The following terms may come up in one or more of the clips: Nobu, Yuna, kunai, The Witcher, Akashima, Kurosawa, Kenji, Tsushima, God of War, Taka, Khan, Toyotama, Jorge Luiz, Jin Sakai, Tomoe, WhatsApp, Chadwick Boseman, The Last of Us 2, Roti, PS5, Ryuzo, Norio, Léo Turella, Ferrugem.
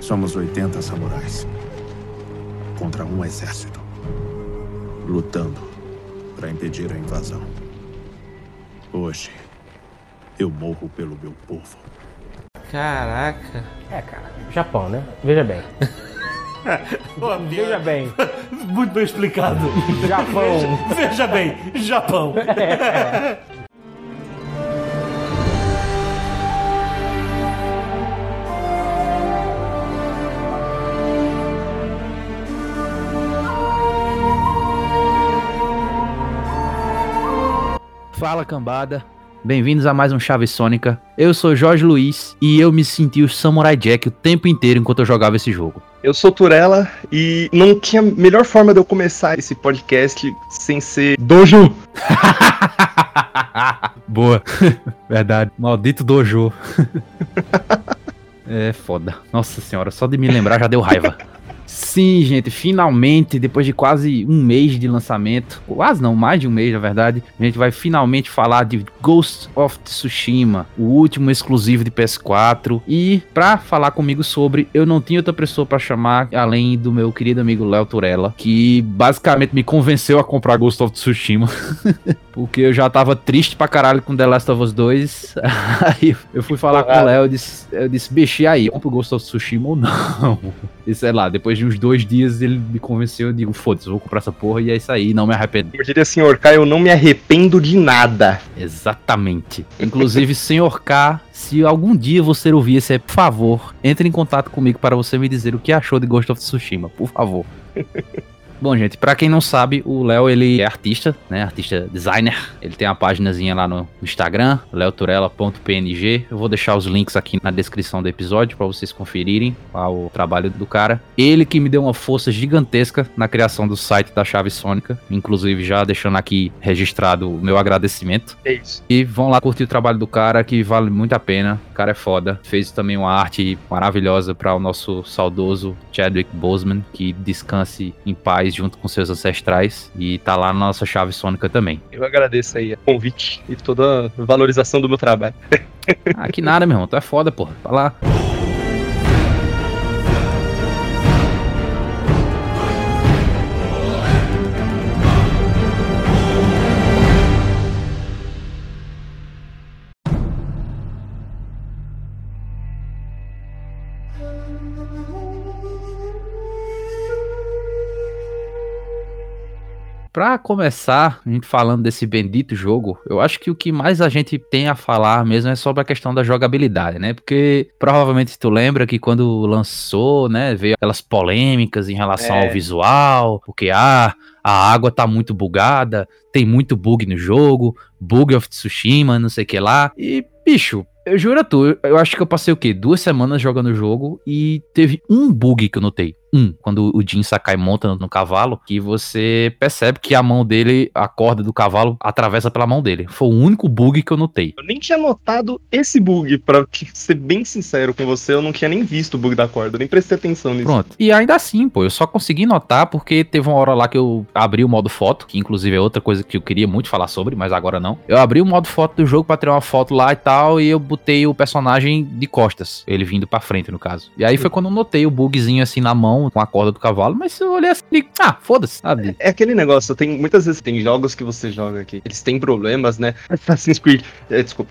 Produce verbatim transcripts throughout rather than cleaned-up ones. Somos oitenta samurais contra um exército, lutando para impedir a invasão. Hoje, eu morro pelo meu povo. Caraca. É, cara. Japão, né? Veja bem. Pô, veja bem. Muito bem explicado. Japão. Veja, veja bem. Japão. É. Fala, cambada. Bem-vindos a mais um Chave Sônica. Eu sou Jorge Luiz e eu me senti o Samurai Jack o tempo inteiro enquanto eu jogava esse jogo. Eu sou Turella e não tinha melhor forma de eu começar esse podcast sem ser Dojo. Boa. Verdade. Maldito Dojo. É foda. Nossa senhora, só de me lembrar já deu raiva. Sim, gente, finalmente, depois de quase um mês de lançamento, quase não, mais de um mês, na verdade, a gente vai finalmente falar de Ghost of Tsushima, o último exclusivo de P S quatro. E pra falar comigo sobre, eu não tinha outra pessoa pra chamar, além do meu querido amigo Léo Turella, que basicamente me convenceu a comprar Ghost of Tsushima, porque eu já tava triste pra caralho com The Last of Us dois, aí eu fui falar com o Léo, eu disse, eu disse, bicho, e aí, compro Ghost of Tsushima ou não? E sei lá, depois de uns dois dias ele me convenceu, eu digo, foda-se, vou comprar essa porra, e é isso aí, não me arrependo. Eu diria, senhor K, eu não me arrependo de nada. Exatamente. Inclusive, senhor K, se algum dia você ouvir esse, por favor, entre em contato comigo para você me dizer o que achou de Ghost of Tsushima, por favor. Bom, gente, pra quem não sabe, o Léo, ele é artista, né, artista designer. Ele tem uma páginazinha lá no Instagram, leoturella ponto p n g. Eu vou deixar os links aqui na descrição do episódio pra vocês conferirem o trabalho do cara. Ele que me deu uma força gigantesca na criação do site da Chave Sônica, inclusive já deixando aqui registrado o meu agradecimento. É isso. E vão lá curtir o trabalho do cara, que vale muito a pena. O cara é foda. Fez também uma arte maravilhosa pra o nosso saudoso Chadwick Boseman, que descanse em paz junto com seus ancestrais, e tá lá na nossa Chave Sônica também. Eu agradeço aí o convite e toda a valorização do meu trabalho. Ah, que nada, meu irmão, tu é foda, porra, tá lá. Pra começar, a gente falando desse bendito jogo, eu acho que o que mais a gente tem a falar mesmo é sobre a questão da jogabilidade, né? Porque provavelmente tu lembra que quando lançou, né, veio aquelas polêmicas em relação é. ao visual, porque ah, a água tá muito bugada, tem muito bug no jogo, bug of Tsushima, não sei o que lá, e bicho... Eu juro a tu, eu acho que eu passei o quê? Duas semanas jogando o jogo e teve um bug que eu notei. Um, quando o Jin Sakai monta no, no cavalo, que você percebe que a mão dele, a corda do cavalo, atravessa pela mão dele. Foi o único bug que eu notei. Eu nem tinha notado esse bug, pra ser bem sincero com você, eu não tinha nem visto o bug da corda, eu nem prestei atenção nisso. Pronto, e ainda assim, pô, eu só consegui notar porque teve uma hora lá que eu abri o modo foto, que inclusive é outra coisa que eu queria muito falar sobre, mas agora não. Eu abri o modo foto do jogo pra tirar uma foto lá e tal, e eu botei o personagem de costas, ele vindo pra frente, no caso. E aí foi quando eu notei o bugzinho assim na mão, com a corda do cavalo, mas se eu olhar assim, ah, foda-se, sabe? É, é aquele negócio, tem, muitas vezes tem jogos que você joga aqui, eles têm problemas, né? Assassin's Creed, é, desculpa.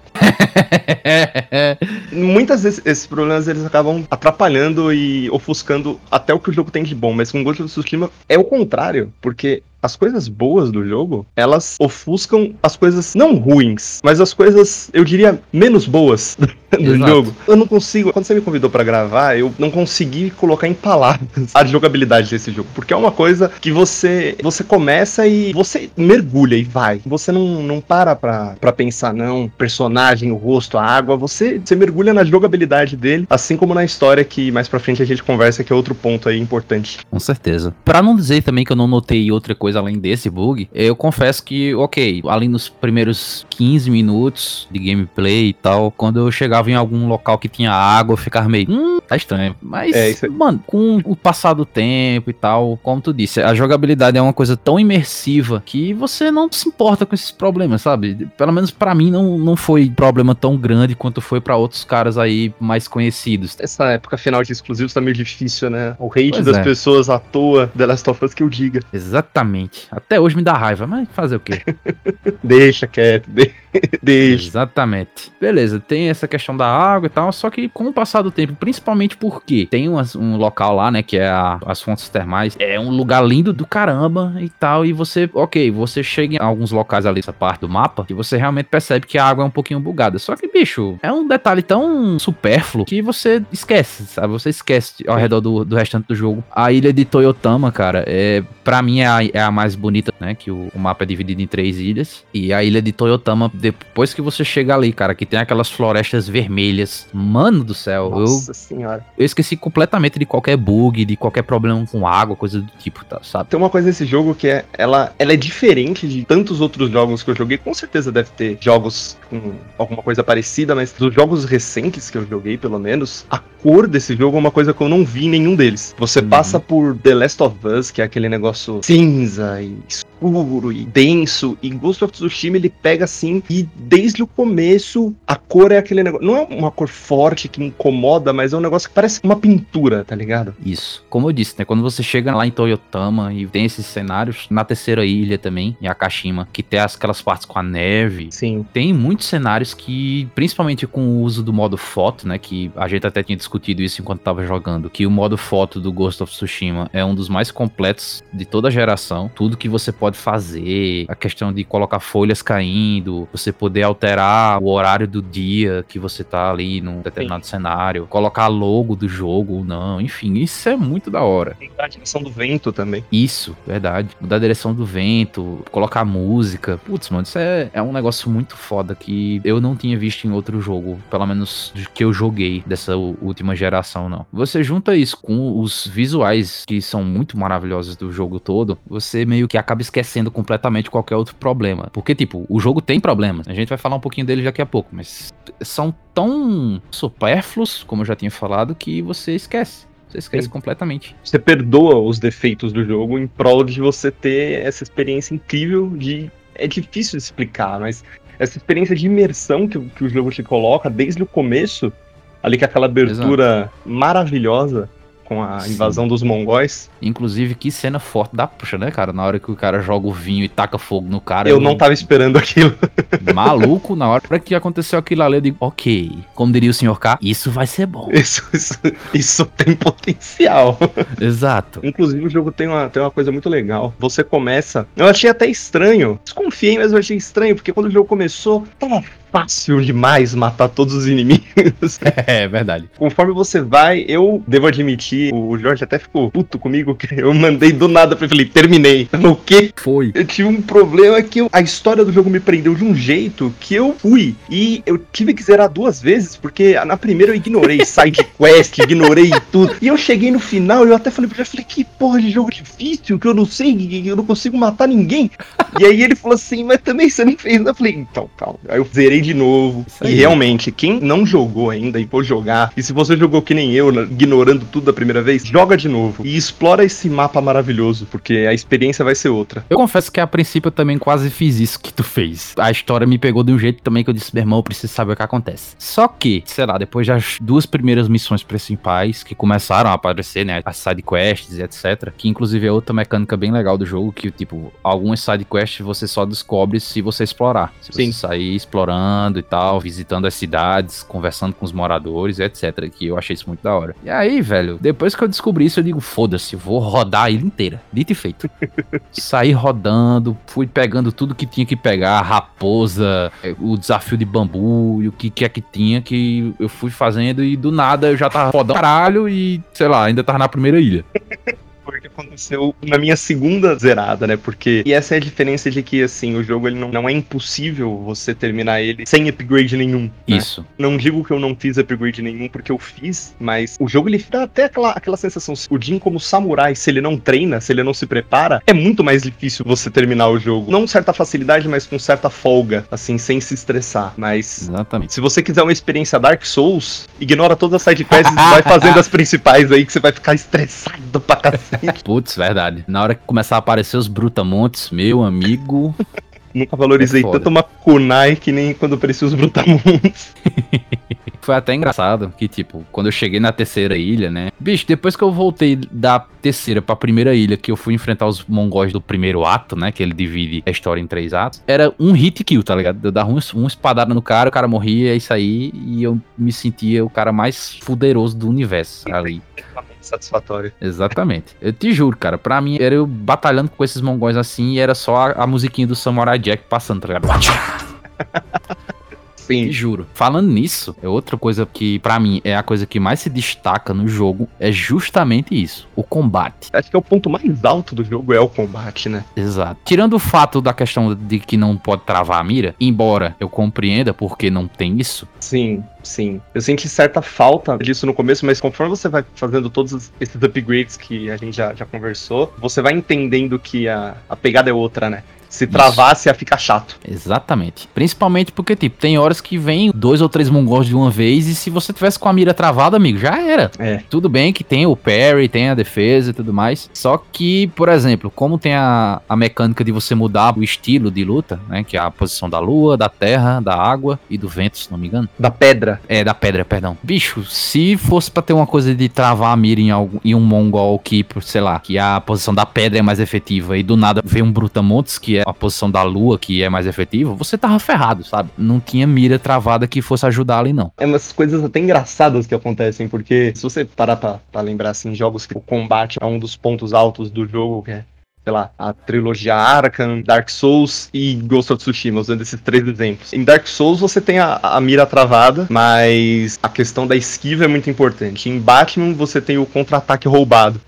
Muitas vezes esses problemas, eles acabam atrapalhando e ofuscando até o que o jogo tem de bom, mas com Ghost of Tsushima é o contrário, porque... As coisas boas do jogo, elas ofuscam as coisas não ruins, mas as coisas, eu diria, menos boas do Exato. Jogo. Eu não consigo, quando você me convidou pra gravar, eu não consegui colocar em palavras a jogabilidade desse jogo, porque é uma coisa que você, você começa e você mergulha e vai. Você não, não para pra, pra pensar, não, personagem, o rosto, a água, você, você mergulha na jogabilidade dele, assim como na história que mais pra frente a gente conversa, que é outro ponto aí importante. Com certeza. Pra não dizer também que eu não notei outra coisa além desse bug, eu confesso que, ok, ali nos primeiros quinze minutos de gameplay e tal, quando eu chegava em algum local que tinha água, eu ficava meio, hum, tá estranho. Mas, é, isso... mano, com o passar do tempo e tal, como tu disse, a jogabilidade é uma coisa tão imersiva que você não se importa com esses problemas, sabe? Pelo menos pra mim não, não foi problema tão grande quanto foi pra outros caras aí mais conhecidos. Essa época final de exclusivos tá meio difícil, né? O hate pois das é. pessoas à toa, The Last of Us que eu diga. Exatamente. Até hoje me dá raiva, mas fazer o quê? Deixa quieto, de... deixa. Exatamente. Beleza, tem essa questão da água e tal, só que com o passar do tempo, principalmente porque tem umas, um local lá, né, que é a, as fontes termais, é um lugar lindo do caramba e tal, e você, ok, você chega em alguns locais ali, essa parte do mapa, que você realmente percebe que a água é um pouquinho bugada, só que, bicho, é um detalhe tão supérfluo que você esquece, sabe, você esquece ao redor do, do restante do jogo. A ilha de Toyotama, cara, é, pra mim é a, é a mais bonita, né, que o, o mapa é dividido em três ilhas, e a ilha de Toyotama, depois que você chega ali, cara, que tem aquelas florestas vermelhas, mano do céu, Nossa eu, senhora. eu esqueci completamente de qualquer bug, de qualquer problema com água, coisa do tipo, tá, sabe? Tem uma coisa nesse jogo que é, ela, ela é diferente de tantos outros jogos que eu joguei, com certeza deve ter jogos com alguma coisa parecida, mas dos jogos recentes que eu joguei, pelo menos, a cor desse jogo é uma coisa que eu não vi em nenhum deles. Você uhum. passa por The Last of Us, que é aquele negócio cinza e escuro e denso, e Ghost of Tsushima ele pega assim, e desde o começo a cor é aquele negócio, não é uma cor forte que incomoda, mas é um negócio que parece uma pintura, tá ligado? Isso, como eu disse, né, quando você chega lá em Toyotama e tem esses cenários, na terceira ilha também, em Akashima, que tem aquelas partes com a neve, sim, tem muitos cenários que, principalmente com o uso do modo foto, né, que a gente até tinha discutido isso enquanto tava jogando, que o modo foto do Ghost of Tsushima é um dos mais completos de toda a geração, tudo que você pode fazer, a questão de colocar folhas caindo, você poder alterar o horário do dia que você tá ali num determinado Sim. cenário, colocar logo do jogo ou não, enfim, isso é muito da hora. Mudar a direção do vento também. Isso, verdade. Mudar a direção do vento, colocar música, putz, mano, isso é, é um negócio muito foda que eu não tinha visto em outro jogo, pelo menos que eu joguei dessa última geração, não. Você junta isso com os visuais que são muito maravilhosos do jogo todo, você meio que acaba esquecendo completamente qualquer outro problema, porque tipo, o jogo tem problemas, a gente vai falar um pouquinho dele daqui a pouco, mas são tão supérfluos, como eu já tinha falado, que você esquece. Você esquece Sim. completamente. Você perdoa os defeitos do jogo em prol de você ter essa experiência incrível de... É difícil de explicar, mas essa experiência de imersão que, que o jogo te coloca desde o começo, ali com aquela abertura Exato. maravilhosa, com a invasão Sim. dos mongóis. Inclusive, que cena forte da puxa, né, cara? Na hora que o cara joga o vinho e taca fogo no cara... Eu, eu... não tava esperando aquilo. Maluco, na hora que aconteceu aquilo ali, eu digo, ok, como diria o senhor K, isso vai ser bom. Isso, isso, isso tem potencial. Exato. Inclusive, o jogo tem uma, tem uma coisa muito legal. Você começa... Eu achei até estranho. Desconfiei, mas eu achei estranho, porque quando o jogo começou, tava fácil demais matar todos os inimigos. É, é verdade. Conforme você vai, eu devo admitir, o Jorge até ficou puto comigo, que eu mandei do nada pra ele, falei, terminei. O quê? Foi. Eu tive um problema que eu, a história do jogo me prendeu de um jeito que eu fui, e eu tive que zerar duas vezes, porque na primeira eu ignorei side quest, ignorei tudo, e eu cheguei no final, eu até falei pro Jorge, falei, que porra de jogo difícil, que eu não sei, eu não consigo matar ninguém. E aí ele falou assim, mas também você não fez, eu falei, então, calma. Aí eu zerei de novo, e realmente, quem não jogou ainda e for jogar, e se você jogou que nem eu, ignorando tudo da primeira vez, joga de novo, e explora esse mapa maravilhoso, porque a experiência vai ser outra. Eu confesso que a princípio eu também quase fiz isso que tu fez, a história me pegou de um jeito também que eu disse, meu irmão, eu preciso saber o que acontece, só que, sei lá, depois das duas primeiras missões principais, que começaram a aparecer, né, as sidequests e etc, que inclusive é outra mecânica bem legal do jogo, que tipo, algumas sidequests você só descobre se você explorar, se Sim. você sair explorando e tal, visitando as cidades, conversando com os moradores, etcétera. Que eu achei isso muito da hora. E aí, velho, depois que eu descobri isso, eu digo, foda-se, vou rodar a ilha inteira. Dito e feito. Saí rodando, fui pegando tudo que tinha que pegar, raposa, o desafio de bambu, e o que, que é que tinha, que eu fui fazendo e do nada eu já tava rodando caralho e, sei lá, ainda tava na primeira ilha. Porque quando aconteceu na minha segunda zerada, né? Porque... E essa é a diferença de que, assim, o jogo ele não, não é impossível você terminar ele sem upgrade nenhum. Isso. Né? Não digo que eu não fiz upgrade nenhum, porque eu fiz, mas o jogo ele dá até aquela, aquela sensação. O Jin como samurai, se ele não treina, se ele não se prepara, é muito mais difícil você terminar o jogo. Não com certa facilidade, mas com certa folga, assim, sem se estressar. Mas... Exatamente. Se você quiser uma experiência Dark Souls, ignora todas as sidequests e vai fazendo as principais aí, que você vai ficar estressado pra cacete. Putz, verdade. Na hora que começar a aparecer os brutamontes, meu amigo... Nunca valorizei é tanto uma kunai que nem quando apareceu os brutamontes. Foi até engraçado que, tipo, quando eu cheguei na terceira ilha, né? Bicho, depois que eu voltei da terceira pra primeira ilha, que eu fui enfrentar os mongóis do primeiro ato, né? Que ele divide a história em três atos. Era um hit kill, tá ligado? Eu dava um, um espadada no cara, o cara morria, é isso aí. E eu me sentia o cara mais fuderoso do universo ali. Satisfatório. Exatamente. Eu te juro, cara, pra mim era eu batalhando com esses mongóis assim e era só a, a musiquinha do Samurai Jack passando, tá ligado? Sim. Te juro. Falando nisso, é outra coisa que pra mim é a coisa que mais se destaca no jogo, é justamente isso, o combate. Acho que é o ponto mais alto do jogo é o combate, né? Exato. Tirando o fato da questão de que não pode travar a mira, embora eu compreenda porque não tem isso. Sim. Sim, eu senti certa falta disso no começo, mas conforme você vai fazendo todos esses upgrades que a gente já, já conversou, você vai entendendo que a, a pegada é outra, né? Se travasse, ia ficar chato. Exatamente. Principalmente porque, tipo, tem horas que vem dois ou três mongóis de uma vez e se você tivesse com a mira travada, amigo, já era. É. Tudo bem que tem o parry, tem a defesa e tudo mais, só que, por exemplo, como tem a, a mecânica de você mudar o estilo de luta, né, que é a posição da lua, da terra, da água e do vento, se não me engano. Da pedra. É, da pedra, perdão. Bicho, se fosse pra ter uma coisa de travar a mira em, algum, em um mongol que, sei lá, que a posição da pedra é mais efetiva e do nada vem um brutamontes, que é a posição da lua que é mais efetiva, você tava ferrado, sabe? Não tinha mira travada que fosse ajudar ali, não. É umas coisas até engraçadas que acontecem, porque se você parar pra, pra lembrar, assim, jogos que o combate é um dos pontos altos do jogo, que é... sei lá, a trilogia Arkham, Dark Souls e Ghost of Tsushima, usando esses três exemplos. Em Dark Souls você tem a, a mira travada, mas a questão da esquiva é muito importante. Em Batman você tem o contra-ataque roubado.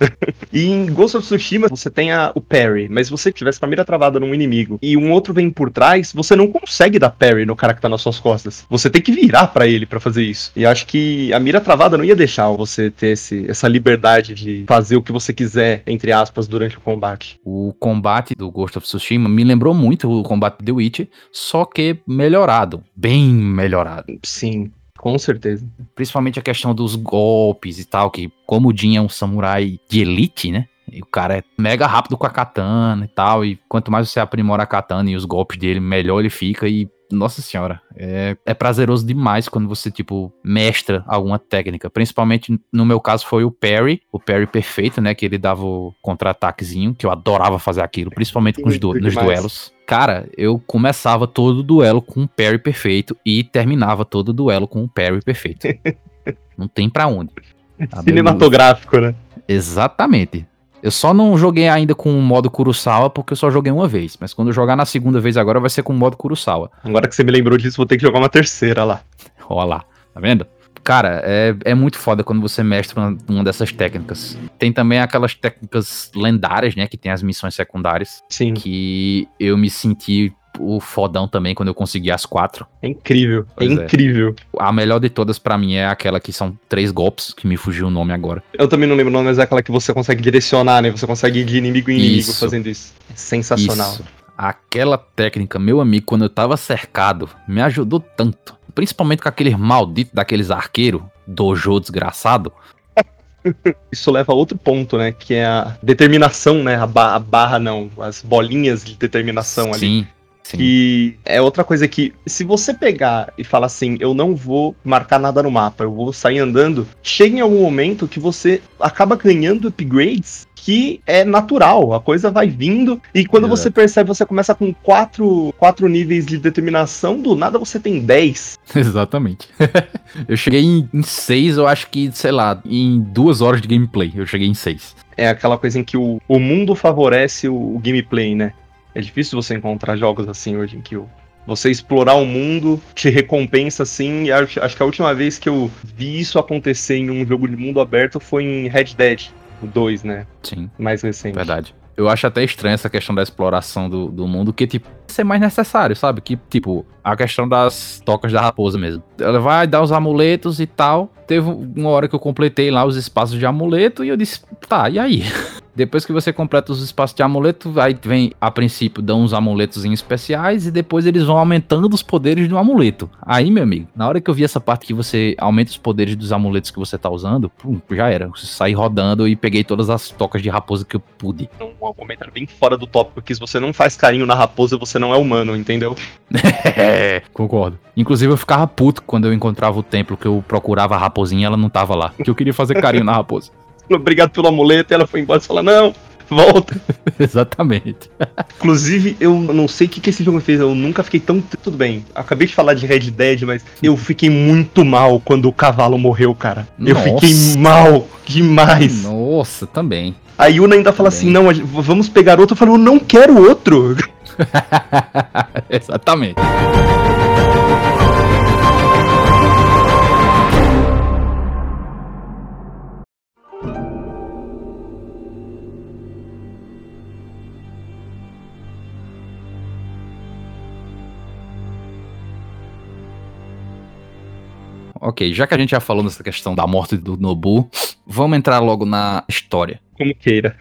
E em Ghost of Tsushima você tem a, o parry, mas se você tivesse a mira travada num inimigo e um outro vem por trás, você não consegue dar parry no cara que tá nas suas costas. Você tem que virar pra ele pra fazer isso. E acho que a mira travada não ia deixar você ter esse, essa liberdade de fazer o que você quiser, entre aspas, durante o combate. O combate do Ghost of Tsushima me lembrou muito o combate do The Witcher, só que melhorado, bem melhorado. Sim, com certeza. Principalmente a questão dos golpes e tal, que como o Jin é um samurai de elite, né? E o cara é mega rápido com a katana e tal, e quanto mais você aprimora a katana e os golpes dele, melhor ele fica e... Nossa senhora, é, é prazeroso demais quando você, tipo, mestra alguma técnica. Principalmente, no meu caso, foi o parry. O parry perfeito, né? Que ele dava o contra-ataquezinho, que eu adorava fazer aquilo. Principalmente com os du- nos duelos. Cara, eu começava todo o duelo com um parry perfeito e terminava todo o duelo com um parry perfeito. Não tem pra onde. Tá cinematográfico, né? Exatamente. Eu só não joguei ainda com o modo Kurosawa, porque eu só joguei uma vez. Mas quando eu jogar na segunda vez agora, vai ser com o modo Kurosawa. Agora que você me lembrou disso, vou ter que jogar uma terceira lá. Ó lá, tá vendo? Cara, é, é muito foda quando você mestra uma, uma dessas técnicas. Tem também aquelas técnicas lendárias, né? Que tem as missões secundárias. Sim. Que eu me senti... o fodão também, quando eu consegui as quatro. É incrível, pois é incrível. A melhor de todas pra mim é aquela que são três golpes, que me fugiu o nome agora. Eu também não lembro o nome, mas é aquela que você consegue direcionar, né? Você consegue ir de inimigo em inimigo isso. Fazendo isso. É sensacional. Isso. Aquela técnica, meu amigo, quando eu tava cercado, me ajudou tanto. Principalmente com aqueles malditos daqueles arqueiros, dojo desgraçado. Isso leva a outro ponto, né? Que é a determinação, né? A, ba- a barra, não. As bolinhas de determinação. Sim. Ali. Sim. Sim. E é outra coisa que, se você pegar e falar assim, eu não vou marcar nada no mapa, eu vou sair andando, chega em algum momento que você acaba ganhando upgrades que é natural, a coisa vai vindo, e quando é. Você percebe, você começa com quatro, quatro níveis de determinação, do nada você tem dez. Exatamente. Eu cheguei em, em seis, eu acho que, sei lá, em duas horas de gameplay, eu cheguei em seis. É aquela coisa em que o, o mundo favorece o, o gameplay, né? É difícil você encontrar jogos assim hoje em que você explorar o mundo te recompensa assim. Acho, acho que a última vez que eu vi isso acontecer em um jogo de mundo aberto foi em Red Dead. o dois, né? Sim. Mais recente. Verdade. Eu acho até estranho essa questão da exploração do, do mundo, que, tipo, isso é mais necessário, sabe? Que, tipo, a questão das tocas da raposa mesmo. Ela vai dar os amuletos e tal. Teve uma hora que eu completei lá os espaços de amuleto e eu disse, tá, e aí? Depois que você completa os espaços de amuleto, aí vem, a princípio, dão uns amuletos especiais e depois eles vão aumentando os poderes do amuleto. Aí, meu amigo, na hora que eu vi essa parte que você aumenta os poderes dos amuletos que você tá usando, pum, já era. Eu saí rodando e peguei todas as tocas de raposa que eu pude. Um argumento bem fora do tópico, que se você não faz carinho na raposa, você não é humano, entendeu? É, concordo. Inclusive, eu ficava puto quando eu encontrava o templo que eu procurava a raposinha, ela não tava lá. Que eu queria fazer carinho na raposa. Obrigado pelo amuleto, e ela foi embora e falou, não, volta. Exatamente. Inclusive, eu não sei o que, que esse jogo fez, eu nunca fiquei tão... Tudo bem, acabei de falar de Red Dead, mas eu fiquei muito mal quando o cavalo morreu, cara. Nossa. Eu fiquei mal demais. Nossa, também. A Yuna ainda fala também, assim, não, vamos pegar outro. Eu falo, eu não quero outro. Exatamente. Ok, já que a gente já falou nessa questão da morte do Nobu, vamos entrar logo na história. Como queira.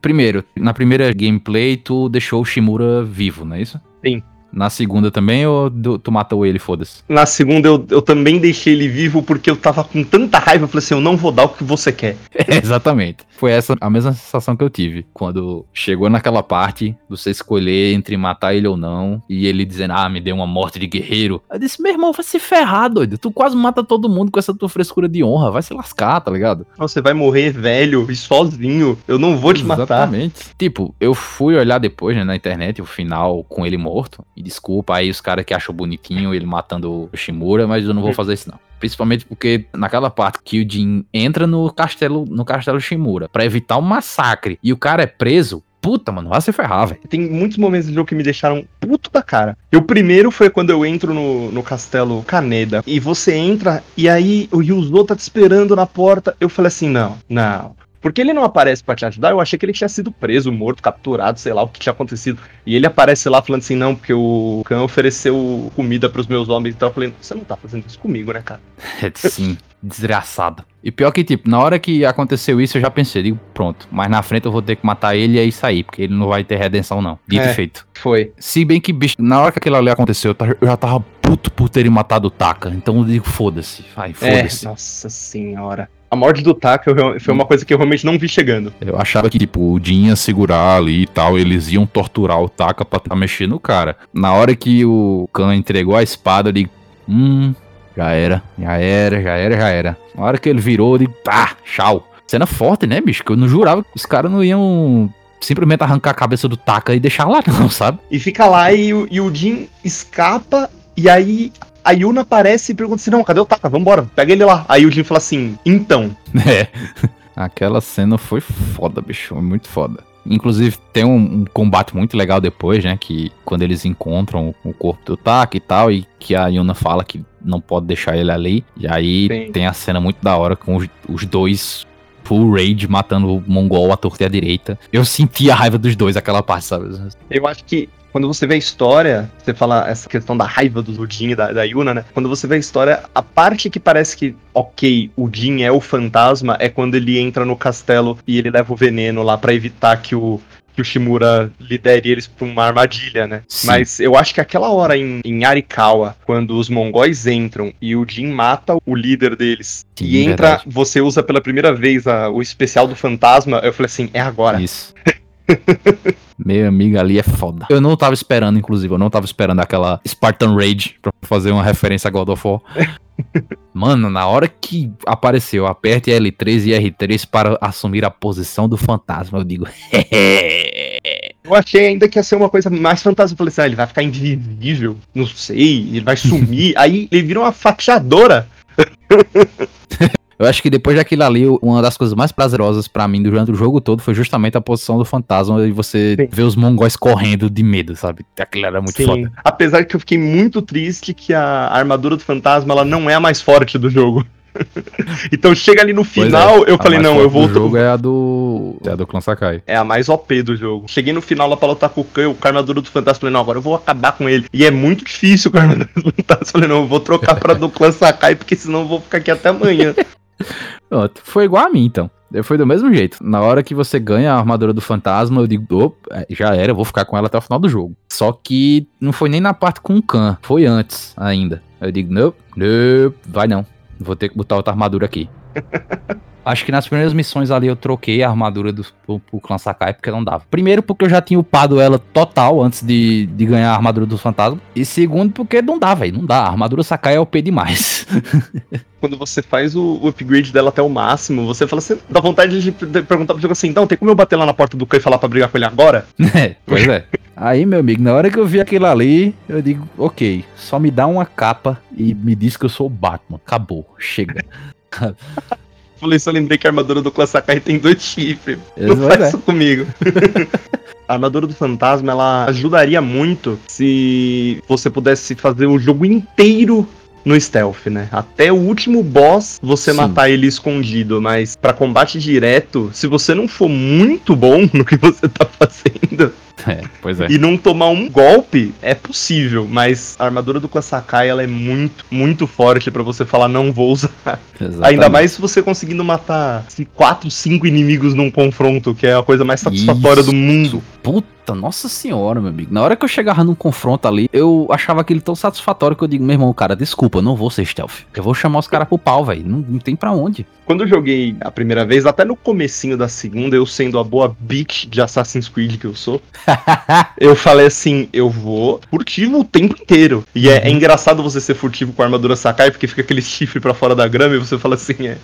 Primeiro, na primeira gameplay, tu deixou o Shimura vivo, não é isso? Sim. Na segunda também, ou tu matou ele, foda-se? Na segunda eu, eu também deixei ele vivo porque eu tava com tanta raiva, eu falei assim, eu não vou dar o que você quer. É, exatamente. Foi essa a mesma sensação que eu tive quando chegou naquela parte, você escolher entre matar ele ou não, e ele dizendo, ah, me deu uma morte de guerreiro. Eu disse, meu irmão, vai se ferrar, doido. Tu quase mata todo mundo com essa tua frescura de honra, vai se lascar, tá ligado? Você vai morrer velho e sozinho, eu não vou te matar. Exatamente. Tipo, eu fui olhar depois, né, na internet, o final com ele morto. Desculpa aí os caras que acham bonitinho ele matando o Shimura, mas eu não vou fazer isso não. Principalmente porque naquela parte que o Jin entra no castelo, no castelo Shimura pra evitar um massacre e o cara é preso, puta, mano, vai se ferrar, velho. Tem muitos momentos do jogo que me deixaram puto da cara. O primeiro foi quando eu entro no, no castelo Kaneda e você entra e aí o Ryuzo tá te esperando na porta. Eu falei assim, não, não. Porque ele não aparece pra te ajudar, eu achei que ele tinha sido preso, morto, capturado, sei lá o que tinha acontecido. E ele aparece lá falando assim, não, porque o Khan ofereceu comida pros meus homens. Então eu falei, você não tá fazendo isso comigo, né, cara? Sim, desgraçado. E pior que, tipo, na hora que aconteceu isso, eu já pensei, digo, pronto, mas na frente eu vou ter que matar ele e é isso aí, porque ele não vai ter redenção, não. Dito e feito. Foi. Se bem que, bicho, na hora que aquilo ali aconteceu, eu já tava puto por terem matado o Taka. Então eu digo, foda-se, vai, foda-se. É, nossa senhora. A morte do Taka foi uma coisa que eu realmente não vi chegando. Eu achava que, tipo, o Jin ia segurar ali e tal, eles iam torturar o Taka pra tá mexendo no cara. Na hora que o Khan entregou a espada, eu digo, hum, já era, já era, já era, já era. Na hora que ele virou, eu digo, pá, tchau. Cena forte, né, bicho? Que eu não jurava que os caras não iam simplesmente arrancar a cabeça do Taka e deixar lá, não, sabe? E fica lá e, e o Jin escapa e aí... A Yuna aparece e pergunta assim, não, cadê o Taka? Vambora, pega ele lá. Aí o Jin fala assim, então. É, aquela cena foi foda, bicho, foi muito foda. Inclusive tem um, um combate muito legal depois, né, que quando eles encontram o corpo do Taka e tal, e que a Yuna fala que não pode deixar ele ali. E aí Sim. tem a cena muito da hora com os, os dois... Full Raid matando o Mongol à torta e à direita. Eu senti a raiva dos dois, aquela parte, sabe? Eu acho que quando você vê a história, você fala essa questão da raiva do Jin e da, da Yuna, né? Quando você vê a história, a parte que parece que, ok, o Jin é o fantasma, é quando ele entra no castelo e ele leva o veneno lá pra evitar que o... que o Shimura lidere eles pra uma armadilha, né? Sim. Mas eu acho que aquela hora em, em Arikawa, quando os mongóis entram e o Jin mata o líder deles, Sim, e entra, verdade. Você usa pela primeira vez a, o especial do fantasma, eu falei assim, é agora. Isso. Meu amigo, ali é foda. Eu não tava esperando, inclusive, eu não tava esperando aquela Spartan Rage pra fazer uma referência a God of War. Mano, na hora que apareceu, aperte L três e R três para assumir a posição do fantasma, eu digo... Eu achei ainda que ia ser uma coisa mais fantasma. Eu falei assim, ah, ele vai ficar invisível, não sei, ele vai sumir. Aí ele vira uma fatiadora. Eu acho que depois daquilo ali, uma das coisas mais prazerosas pra mim durante o jogo todo foi justamente a posição do fantasma e você Sim. ver os mongóis correndo de medo, sabe? Aquilo era muito Sim. foda. Apesar que eu fiquei muito triste que a armadura do fantasma ela não é a mais forte do jogo. Então chega ali no final, é, eu falei, não, eu vou... O jogo é a do... é a do Clã Sakai. É a mais O P do jogo. Cheguei no final lá pra lutar com o Khan, o com a armadura do Fantasma, falei, não, agora eu vou acabar com ele. E é muito difícil com a armadura do Fantasma, falei, não, eu vou trocar pra do Clã Sakai, porque senão eu vou ficar aqui até amanhã. Pronto, foi igual a mim, então. Foi do mesmo jeito. Na hora que você ganha a armadura do fantasma, eu digo, já era, eu vou ficar com ela até o final do jogo. Só que não foi nem na parte com o Khan, foi antes ainda. Eu digo, não, não, vai não. Vou ter que botar outra armadura aqui. Acho que nas primeiras missões ali eu troquei a armadura do, pro, pro Clã Sakai porque não dava. Primeiro porque eu já tinha upado ela total antes de, de ganhar a armadura do fantasma. E segundo porque não dá, velho. Não dá. A armadura Sakai é O P demais. Quando você faz o upgrade dela até o máximo, você fala assim, dá vontade de perguntar pro jogo assim, então, tem como eu bater lá na porta do Khan e falar pra brigar com ele agora? É, pois é. Aí, meu amigo, na hora que eu vi aquilo ali, eu digo, ok, só me dá uma capa e me diz que eu sou o Batman. Acabou, chega. Falei, só lembrei que a armadura do Clã Sakai tem dois chifres. Não faz isso comigo. A armadura do fantasma, ela ajudaria muito se você pudesse fazer o jogo inteiro no stealth, né? Até o último boss, você Sim. matar ele escondido. Mas pra combate direto, se você não for muito bom no que você tá fazendo... É, pois é. E não tomar um golpe é possível, mas a armadura do Clã Sakai, ela é muito, muito forte pra você falar, não vou usar. Exatamente. Ainda mais se você conseguindo matar quatro, cinco inimigos num confronto, que é a coisa mais satisfatória Isso. do mundo. Puta, nossa senhora, meu amigo. Na hora que eu chegava num confronto ali, eu achava aquele tão satisfatório que eu digo, meu irmão, cara, desculpa, eu não vou ser stealth. Eu vou chamar os caras pro pau, velho. Não, não tem pra onde. Quando eu joguei a primeira vez, até no comecinho da segunda, eu sendo a boa bitch de Assassin's Creed que eu sou... Eu falei assim, eu vou furtivo o tempo inteiro. E é, é engraçado você ser furtivo com a armadura Sakai, porque fica aquele chifre pra fora da grama e você fala assim, é,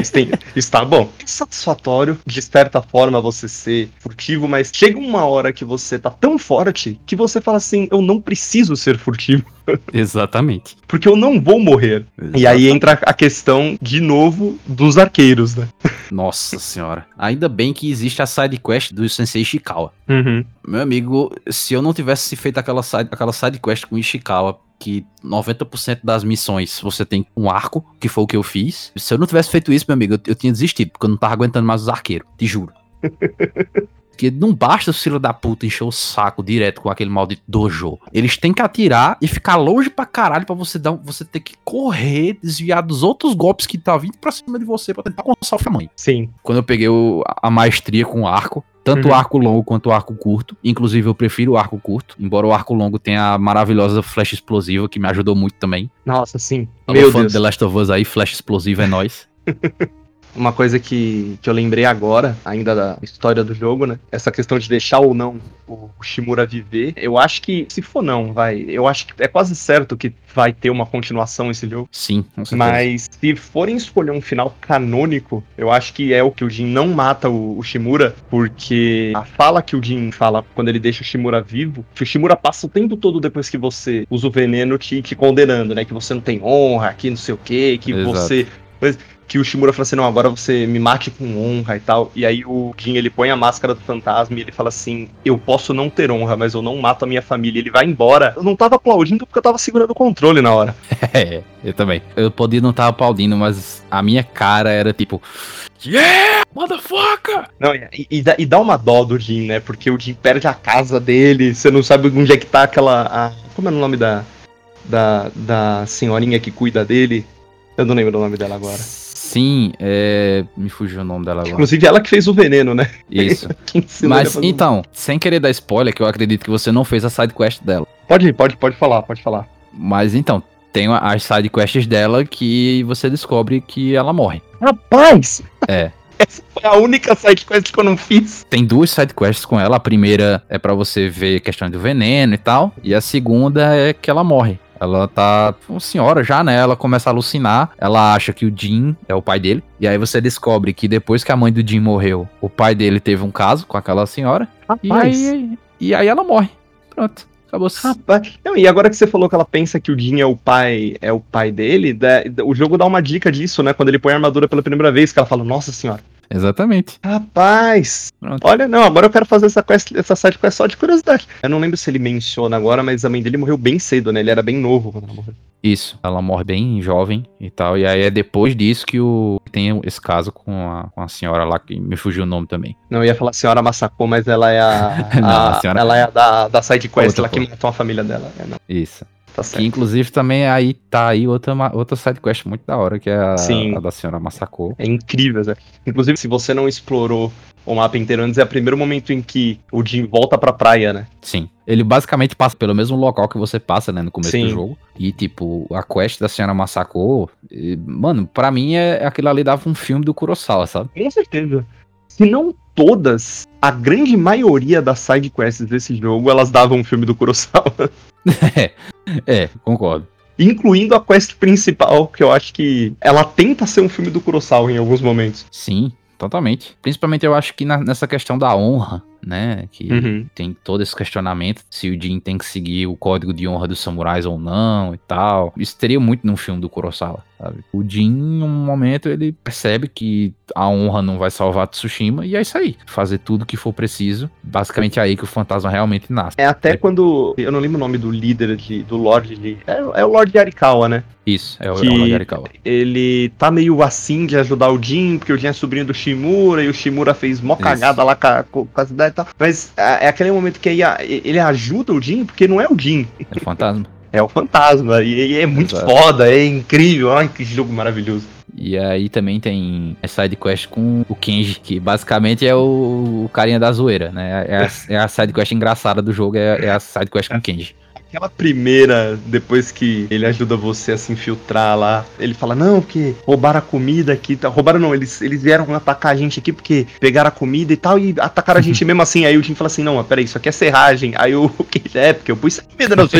isso, tem, isso tá bom. É satisfatório, de certa forma, você ser furtivo, mas chega uma hora que você tá tão forte que você fala assim, eu não preciso ser furtivo. Exatamente. Porque eu não vou morrer. Exatamente. E aí entra a questão, de novo, dos arqueiros, né? Nossa senhora. Ainda bem que existe a sidequest do Sensei Ishikawa. Uhum. Meu amigo, se eu não tivesse feito aquela side, aquela sidequest com Ishikawa, que noventa por cento das missões você tem um arco, que foi o que eu fiz. Se eu não tivesse feito isso, meu amigo, eu, eu tinha desistido, porque eu não tava aguentando mais os arqueiros, te juro. Porque não basta o filho da puta encher o saco direto com aquele maldito dojo. Eles têm que atirar e ficar longe pra caralho pra você dar um, você ter que correr, desviar dos outros golpes que tá vindo pra cima de você pra tentar conquistar o seu tamanho. Sim. Quando eu peguei o, a maestria com o arco, tanto uhum. o arco longo quanto o arco curto. Inclusive, eu prefiro o arco curto. Embora o arco longo tenha a maravilhosa flecha explosiva, que me ajudou muito também. Nossa, sim. Meu Deus. Tô falando de The Last of Us aí, flecha explosiva é nóis. Uma coisa que, que eu lembrei agora, ainda da história do jogo, né? Essa questão de deixar ou não o Shimura viver. Eu acho que, se for não, vai... Eu acho que é quase certo que vai ter uma continuação esse jogo. Sim, com certeza. Mas se forem escolher um final canônico, eu acho que é o que o Jin não mata o, o Shimura, porque a fala que o Jin fala quando ele deixa o Shimura vivo, que o Shimura passa o tempo todo depois que você usa o veneno te, te condenando, né? Que você não tem honra, que não sei o quê, que Exato. Você... Mas, que o Shimura fala assim, não, agora você me mate com honra e tal. E aí o Jin, ele põe a máscara do fantasma e ele fala assim, eu posso não ter honra, mas eu não mato a minha família. Ele vai embora. Eu não tava aplaudindo porque eu tava segurando o controle na hora. É, eu também. Eu podia não estar aplaudindo, mas a minha cara era tipo... Yeah! Motherfucker! Não, e, e, dá, e dá uma dó do Jin, né? Porque o Jin perde a casa dele, você não sabe onde é que tá aquela... A, como é o nome da, da, da senhorinha que cuida dele? Eu não lembro o nome dela agora. Sim, é... me fugiu o nome dela agora. Inclusive ela que fez o veneno, né? Isso. Mas então, sem querer dar spoiler, que eu acredito que você não fez a sidequest dela. Pode ir, pode, pode falar, pode falar. Mas então, tem as sidequests dela que você descobre que ela morre. Rapaz! É. Essa foi a única sidequest que eu não fiz. Tem duas sidequests com ela. A primeira é pra você ver a questão do veneno e tal. E a segunda é que ela morre. Ela tá uma senhora já, né? Ela começa a alucinar. Ela acha que o Jin é o pai dele. E aí você descobre que depois que a mãe do Jin morreu, o pai dele teve um caso com aquela senhora. Rapaz. E aí, e aí ela morre. Pronto. Acabou. Rapaz. Não, e agora que você falou que ela pensa que o Jin é o pai, é o pai dele, o jogo dá uma dica disso, né? Quando ele põe a armadura pela primeira vez, que ela fala, nossa senhora. Exatamente. Rapaz, pronto. Olha, não, agora eu quero fazer essa quest, essa side quest só de curiosidade. Eu não lembro se ele menciona agora, mas a mãe dele morreu bem cedo, né? Ele era bem novo quando ela morreu. Isso, ela morre bem jovem e tal, e aí é depois disso que o... tem esse caso com a, com a senhora lá, que me fugiu o nome também. Não, eu ia falar senhora Masako, mas ela é a... a, não, a senhora... Ela é a da, da side quest, ela que matou a família dela. É, não. Isso. Tá certo. Que, inclusive, também aí tá aí outra, outra side quest muito da hora, que é a, a da senhora Masako. É incrível, Zé. Inclusive, se você não explorou o mapa inteiro antes, é o primeiro momento em que o Jin volta pra praia, né? Sim. Ele basicamente passa pelo mesmo local que você passa, né, no começo Sim. do jogo. E, tipo, a quest da senhora Masako, e, mano, pra mim, é, aquilo ali dava um filme do Kurosawa, sabe? Com certeza. Se não todas, a grande maioria das side quests desse jogo, elas davam um filme do Kurosawa. É, é, concordo. Incluindo a quest principal, que eu acho que ela tenta ser um filme do Kurosawa em alguns momentos. Sim. Totalmente. Principalmente eu acho que na, nessa questão da honra, né? Que uhum. tem todo esse questionamento se o Jin tem que seguir o código de honra dos samurais ou não e tal. Isso teria muito num filme do Kurosawa, sabe? O Jin, em um momento, ele percebe que a honra não vai salvar Tsushima e é isso aí. Fazer tudo o que for preciso. Basicamente é aí que o fantasma realmente nasce. É até é. Quando... Eu não lembro o nome do líder, de, do Lorde de... É, é o Lorde de Arikawa, né? Isso, é o Lorde de Arikawa. Ele tá meio assim de ajudar o Jin, porque o Jin é sobrinho do Shimura e o Shimura fez mó cagada isso. lá com a cidade e tal. Mas é aquele momento que aí ele ajuda o Jin, porque não é o Jin. É o fantasma. É o fantasma, e é muito Exato. Foda, é incrível, ai que jogo maravilhoso. E aí também tem side quest com o Kenji, que basicamente é o carinha da zoeira, né? É a, é a side quest engraçada do jogo, é, é a side quest com o Kenji. Aquela primeira, depois que ele ajuda você a se infiltrar lá, ele fala, não, porque roubaram a comida aqui, tá? Roubaram não, eles, eles vieram atacar a gente aqui porque pegaram a comida e tal, e atacaram a gente mesmo assim. Aí o Jin fala assim, não, peraí, isso aqui é serragem. Aí o que é, porque eu pus comida na sua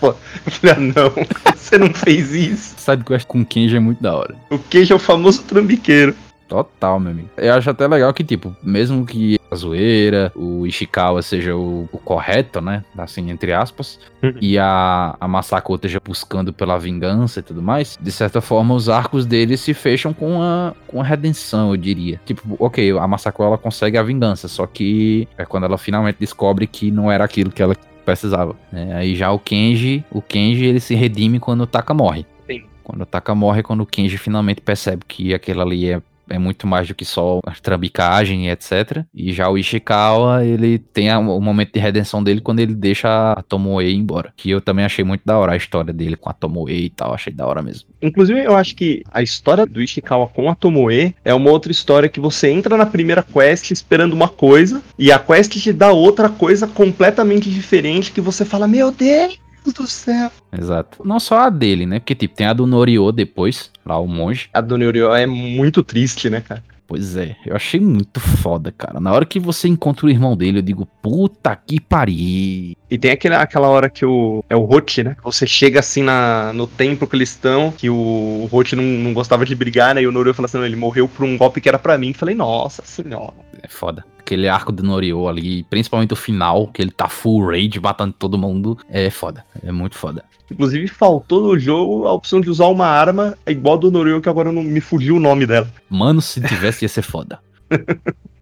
pô. Eu falei, ah, não, você não fez isso. Sabe que eu acho que com o Kenji é muito da hora. O Kenji é o famoso trambiqueiro. Total, meu amigo. Eu acho até legal que, tipo, mesmo que a zoeira, o Ishikawa seja o, o correto, né? Assim, entre aspas. E a, a Masako esteja buscando pela vingança e tudo mais. De certa forma, os arcos dele se fecham com a, com a redenção, eu diria. Tipo, ok, a Masako, ela consegue a vingança. Só que é quando ela finalmente descobre que não era aquilo que ela precisava, né? Aí já o Kenji, o Kenji, ele se redime quando o Taka morre. Sim. Quando o Taka morre, quando o Kenji finalmente percebe que aquilo ali é... é muito mais do que só a trambicagem e etcétera. E já o Ishikawa, ele tem a, o momento de redenção dele quando ele deixa a Tomoe ir embora. Que eu também achei muito da hora a história dele com a Tomoe e tal, achei da hora mesmo. Inclusive, eu acho que a história do Ishikawa com a Tomoe é uma outra história que você entra na primeira quest esperando uma coisa, e a quest te dá outra coisa completamente diferente que você fala, meu Deus do céu. Exato. Não só a dele, né? Porque, tipo, tem a do Norio depois, lá o monge. A do Norio é muito triste, né, cara? Pois é. Eu achei muito foda, cara. Na hora que você encontra o irmão dele, eu digo, puta que pariu. E tem aquela, aquela hora que o... é o Roti, né? Você chega assim na, no templo que eles estão, que o Roti não, não gostava de brigar, né? E o Norio fala assim, não, ele morreu por um golpe que era pra mim. Eu falei, nossa senhora. É foda. Aquele arco do Norio ali, principalmente o final, que ele tá full rage, batendo todo mundo, é foda, é muito foda. Inclusive, faltou no jogo a opção de usar uma arma igual a do Norio, que agora não me fugiu o nome dela. Mano, se tivesse ia ser foda.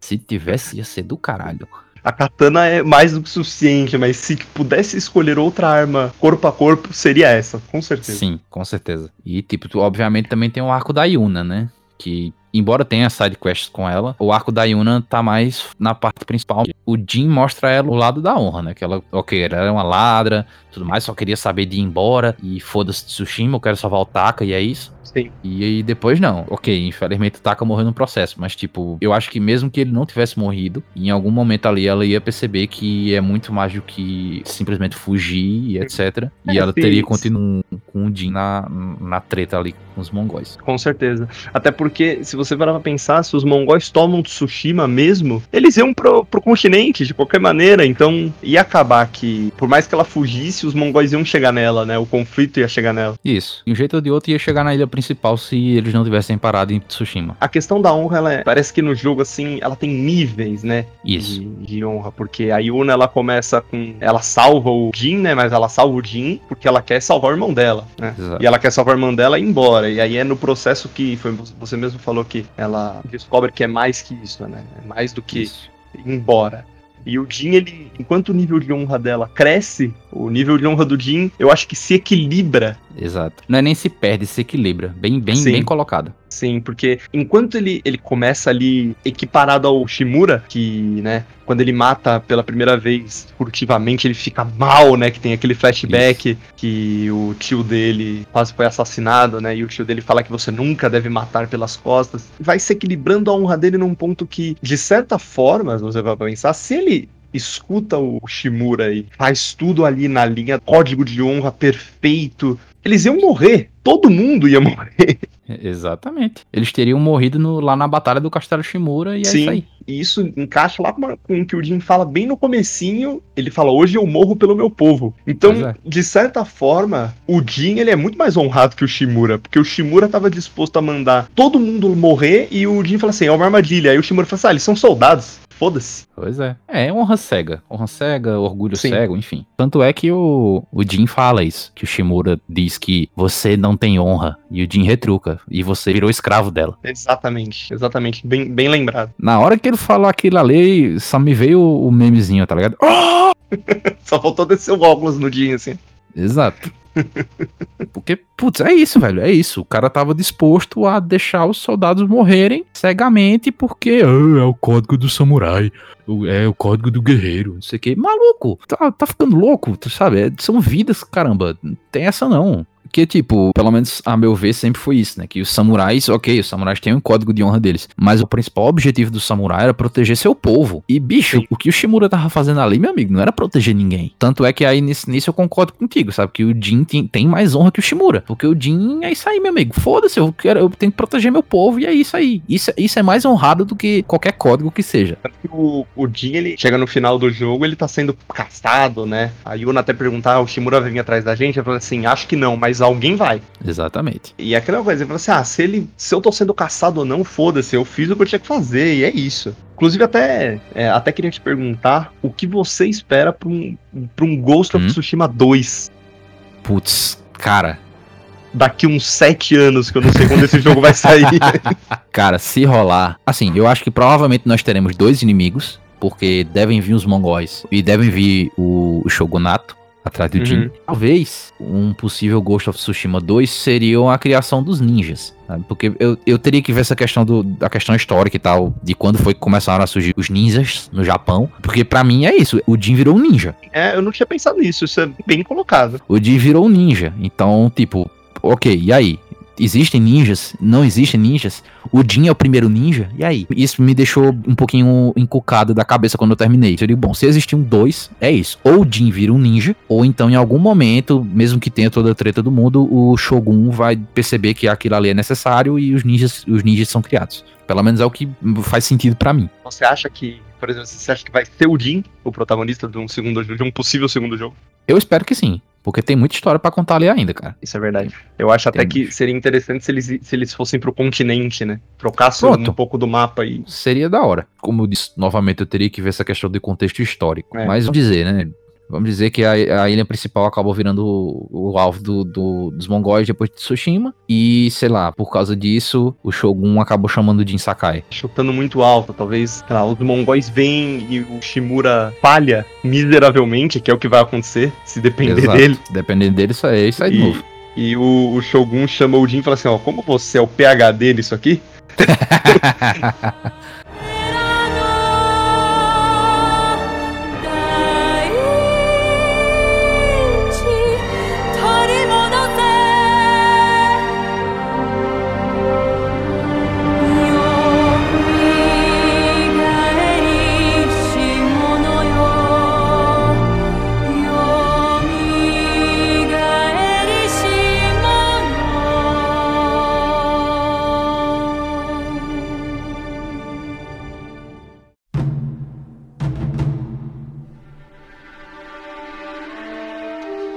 Se tivesse ia ser do caralho. A katana é mais do que suficiente, mas se pudesse escolher outra arma corpo a corpo, seria essa, com certeza. Sim, com certeza. E, tipo, tu, obviamente também tem o arco da Yuna, né? Que... embora tenha side quests com ela, o arco da Yuna tá mais na parte principal. O Jin mostra a ela o lado da honra, né? Que ela, ok, ela era uma ladra, tudo mais, só queria saber de ir embora. E foda-se Tsushima, eu quero salvar o Taka, e é isso. Sim. E aí depois não. Ok, infelizmente o Taka morreu no processo, mas tipo, eu acho que mesmo que ele não tivesse morrido, em algum momento ali ela ia perceber que é muito mais do que simplesmente fugir e etcétera. É, e ela sim, teria continuado com o Jin na, na treta ali com os mongóis. Com certeza. Até porque, se você parar pra pensar, se os mongóis tomam Tsushima mesmo, eles iam pro, pro continente de qualquer maneira, então ia acabar que, por mais que ela fugisse, os mongóis iam chegar nela, né? O conflito ia chegar nela. Isso. De um jeito ou de outro ia chegar na ilha principal se eles não tivessem parado em Tsushima. A questão da honra, ela é, parece que no jogo, assim, ela tem níveis, né? Isso. De, de honra, porque a Yuna, ela começa com... ela salva o Jin, né? Mas ela salva o Jin porque ela quer salvar o irmão dela, né? Exato. E ela quer salvar o irmão dela e ir embora. E aí é no processo que foi, você mesmo falou, que ela descobre que é mais que isso, né? É mais do que isso. Ir embora. E o Jin, ele, enquanto o nível de honra dela cresce, o nível de honra do Jin, eu acho que se equilibra Exato. Não é nem se perde, se equilibra. Bem, bem, Sim. bem colocado. Sim, porque enquanto ele, ele começa ali equiparado ao Shimura, que, né, quando ele mata pela primeira vez furtivamente, ele fica mal, né, que tem aquele flashback Isso. que o tio dele quase foi assassinado, né, e o tio dele fala que você nunca deve matar pelas costas. Vai se equilibrando a honra dele num ponto que, de certa forma, você vai pensar, se ele... escuta o Shimura e faz tudo ali na linha, código de honra perfeito, eles iam morrer, todo mundo ia morrer. Exatamente, eles teriam morrido no, lá na batalha do Castelo Shimura e é Sim, isso aí. E isso encaixa lá com o que o Jin fala bem no comecinho, ele fala, hoje eu morro pelo meu povo. Então, é. de certa forma, o Jin ele é muito mais honrado que o Shimura, porque o Shimura estava disposto a mandar todo mundo morrer e o Jin fala assim, é uma armadilha. Aí o Shimura fala assim, ah, eles são soldados. Foda-se. Pois é. É, honra cega. Honra cega, orgulho Sim. cego, enfim. Tanto é que o, o Jin fala isso, que o Shimura diz que você não tem honra, e o Jin retruca, e você virou escravo dela. Exatamente, exatamente. Bem, bem lembrado. Na hora que ele falou aquilo ali, só me veio o memezinho, tá ligado? Oh! Só faltou descer o óculos no Jin, assim. Exato. Porque, putz, é isso, velho, é isso. O cara tava disposto a deixar os soldados morrerem cegamente porque oh, é o código do samurai, é o código do guerreiro, não sei o que. Maluco, tá, tá ficando louco, tu sabe? São vidas, caramba, não tem essa não. Porque, tipo, pelo menos a meu ver sempre foi isso, né? Que os samurais, ok, os samurais têm um código de honra deles, mas o principal objetivo do samurai era proteger seu povo. E, bicho, Sim. o que o Shimura tava fazendo ali, meu amigo, não era proteger ninguém. Tanto é que aí, nesse início, eu concordo contigo, sabe? Que o Jin tem, tem mais honra que o Shimura. Porque o Jin é isso aí, meu amigo. Foda-se, eu, quero, eu tenho que proteger meu povo e é isso aí. Isso, isso é mais honrado do que qualquer código que seja. O, o Jin, ele chega no final do jogo, ele tá sendo caçado, né? A Yuna até perguntar, ah, o Shimura vai vir atrás da gente? Ela fala assim, acho que não, mas alguém vai. Exatamente. E aquela coisa, ele fala assim, ah, se, ele, se eu tô sendo caçado ou não, foda-se, eu fiz o que eu tinha que fazer, e é isso. Inclusive, até, é, até queria te perguntar o que você espera pra um, pra um Ghost hum? of Tsushima dois. Putz, cara... Daqui uns sete anos, que eu não sei quando esse jogo vai sair. Cara, se rolar... Assim, eu acho que provavelmente nós teremos dois inimigos, porque devem vir os mongóis e devem vir o, o Shogunato. Atrás do uhum. Jin. Talvez um possível Ghost of Tsushima dois seria a criação dos ninjas. Sabe? Porque eu, eu teria que ver essa questão do, da questão histórica e tal, de quando foi que começaram a surgir os ninjas no Japão. Porque pra mim é isso, o Jin virou um ninja. É, eu não tinha pensado nisso, isso é bem colocado. O Jin virou um ninja, então tipo, ok, e aí? Existem ninjas? Não existem ninjas? O Jin é o primeiro ninja? E aí? Isso me deixou um pouquinho encucado da cabeça quando eu terminei. Eu digo, bom, se existir um dois, é isso. Ou o Jin vira um ninja, ou então em algum momento, mesmo que tenha toda a treta do mundo, o Shogun vai perceber que aquilo ali é necessário e os ninjas, os ninjas são criados. Pelo menos é o que faz sentido pra mim. Você acha que, por exemplo, você acha que vai ser o Jin, o protagonista de um, segundo, de um possível segundo jogo? Eu espero que sim. Porque tem muita história pra contar ali ainda, cara. Isso é verdade. Eu acho até que seria interessante se eles, se eles fossem pro continente, né? Trocassem um pouco do mapa aí. Seria da hora. Como eu disse, novamente eu teria que ver essa questão de contexto histórico. É. Mas vamos dizer, né? Vamos dizer que a, a ilha principal acabou virando o, o alvo do, do, dos mongóis depois de Tsushima. E, sei lá, por causa disso, o Shogun acabou chamando de Jin Sakai. Chutando muito alto, talvez, sei lá, os mongóis vêm e o Shimura falha miseravelmente, que é o que vai acontecer, se depender Exato. Dele. Se depender dele, isso aí, isso aí e, de novo. E o, o Shogun chama o Jin e fala assim, ó, como você é o P H D disso aqui...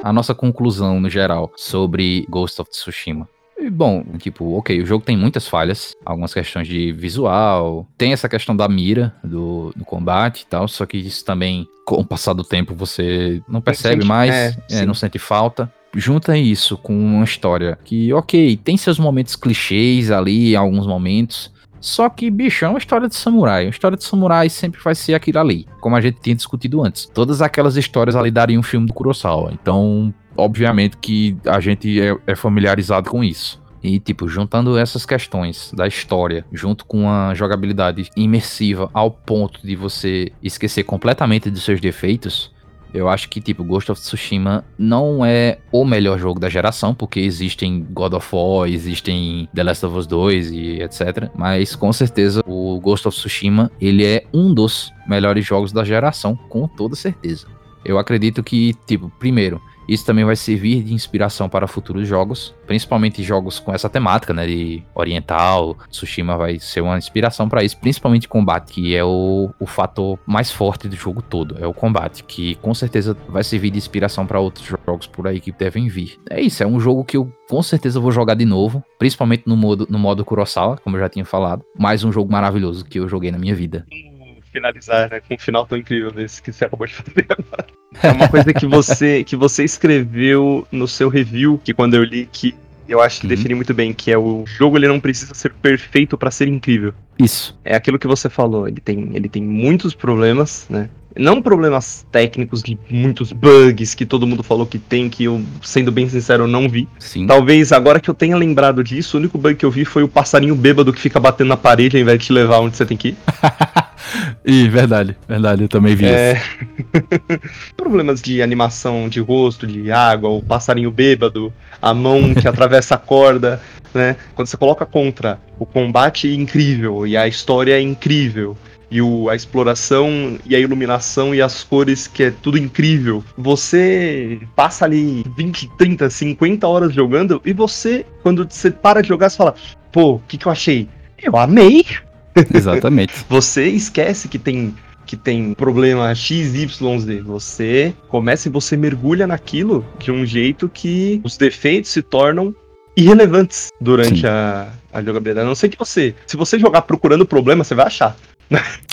A nossa conclusão, no geral, sobre Ghost of Tsushima. E, bom, tipo, ok, o jogo tem muitas falhas, algumas questões de visual, tem essa questão da mira, do, do combate e tal, só que isso também, com o passar do tempo, você não percebe sente, mais, é, é, não sente falta. Junta isso com uma história que, ok, tem seus momentos clichês ali, em alguns momentos... Só que, bicho, é uma história de samurai. Uma história de samurai sempre vai ser aquilo ali. Como a gente tinha discutido antes. Todas aquelas histórias ali dariam um filme do Kurosawa. Então, obviamente que a gente é, é familiarizado com isso. E, tipo, juntando essas questões da história, junto com a jogabilidade imersiva ao ponto de você esquecer completamente dos seus defeitos, eu acho que, tipo, Ghost of Tsushima não é o melhor jogo da geração, porque existem God of War, existem The Last of Us dois e etcétera. Mas, com certeza, o Ghost of Tsushima, ele é um dos melhores jogos da geração, com toda certeza. Eu acredito que, tipo, primeiro... isso também vai servir de inspiração para futuros jogos, principalmente jogos com essa temática, né, de oriental. Tsushima vai ser uma inspiração para isso, principalmente combate, que é o, o fator mais forte do jogo todo, é o combate, que com certeza vai servir de inspiração para outros jogos por aí que devem vir. É isso, é um jogo que eu com certeza vou jogar de novo, principalmente no modo, no modo Kurosawa, como eu já tinha falado, mais um jogo maravilhoso que eu joguei na minha vida. Finalizar, né, com um final tão incrível desse que você acabou de fazer agora. É uma coisa que você, que você escreveu no seu review, que quando eu li, que eu acho que uhum. defini muito bem, que é o jogo, ele não precisa ser perfeito pra ser incrível. Isso. É aquilo que você falou, ele tem, ele tem muitos problemas, né? Não problemas técnicos de muitos bugs que todo mundo falou que tem, que eu, sendo bem sincero, não vi. Sim. Talvez agora que eu tenha lembrado disso, o único bug que eu vi foi o passarinho bêbado que fica batendo na parede ao invés de te levar onde você tem que ir. Ih, verdade, verdade, eu também vi é... isso. Problemas de animação de rosto, de água, o passarinho bêbado, a mão que atravessa a corda, né? Quando você coloca contra o combate é incrível e a história é incrível. E o, a exploração, e a iluminação, e as cores, que é tudo incrível. Você passa ali vinte, trinta, cinquenta horas jogando, e você, quando você para de jogar, você fala, pô, o que que eu achei? Eu amei! Exatamente. Você esquece que tem, que tem problema X Y Z. Você começa e você mergulha naquilo de um jeito que os defeitos se tornam irrelevantes durante a, a jogabilidade. A não ser que você, se você jogar procurando problema, você vai achar.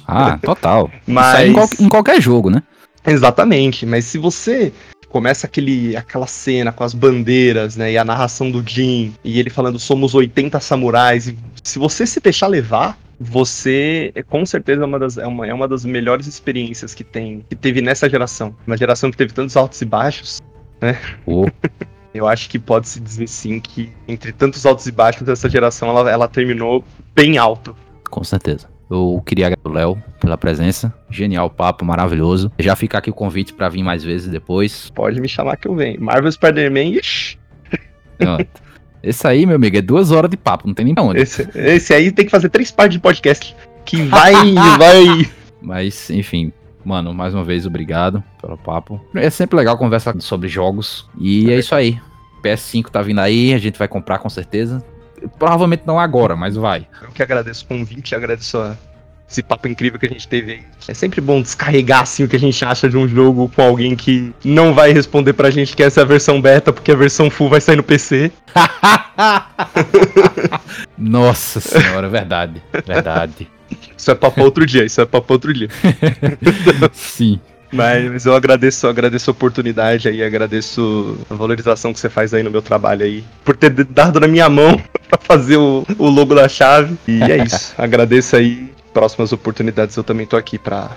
Ah, total. Mas... em, qual, em qualquer jogo, né? Exatamente, mas se você começa aquele, aquela cena com as bandeiras, né, e a narração do Jin, e ele falando somos oitenta samurais, e se você se deixar levar, você com certeza é uma das, é uma, é uma das melhores experiências que, tem, que teve nessa geração. Uma geração que teve tantos altos e baixos, né? Oh. Eu acho que pode-se dizer sim que entre tantos altos e baixos, essa geração ela, ela terminou bem alto. Com certeza. Eu queria agradecer o Léo pela presença. Genial papo, maravilhoso. Já fica aqui o convite pra vir mais vezes depois. Pode me chamar que eu venho. Marvel, Spider-Man, ixi. Esse aí, meu amigo, é duas horas de papo, não tem nem pra onde. Esse, esse aí tem que fazer três partes de podcast. Que vai, vai. Mas, enfim, mano, mais uma vez, obrigado pelo papo. É sempre legal conversar sobre jogos. E é isso aí. P S cinco tá vindo aí, a gente vai comprar com certeza. Provavelmente não agora, mas vai. Eu que agradeço o convite, agradeço a esse papo incrível que a gente teve aí. É sempre bom descarregar assim o que a gente acha de um jogo com alguém que não vai responder pra gente que essa é a versão beta, porque a versão full vai sair no P C. Nossa senhora, verdade, verdade. Isso é papo outro dia, isso é papo outro dia. Sim. Mas eu agradeço, eu agradeço a oportunidade aí, agradeço a valorização que você faz aí no meu trabalho aí, por ter dado na minha mão pra fazer o, o logo da Chave. E é isso, agradeço aí. Próximas oportunidades eu também tô aqui pra,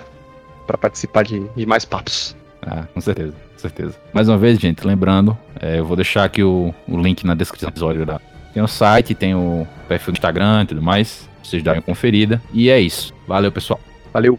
pra participar de, de mais papos. Ah, com certeza, com certeza. Mais uma vez, gente, lembrando, é, eu vou deixar aqui o, o link na descrição do episódio. Da... Tem o site, tem o perfil do Instagram e tudo mais, pra vocês darem uma conferida. E é isso, valeu pessoal. Valeu.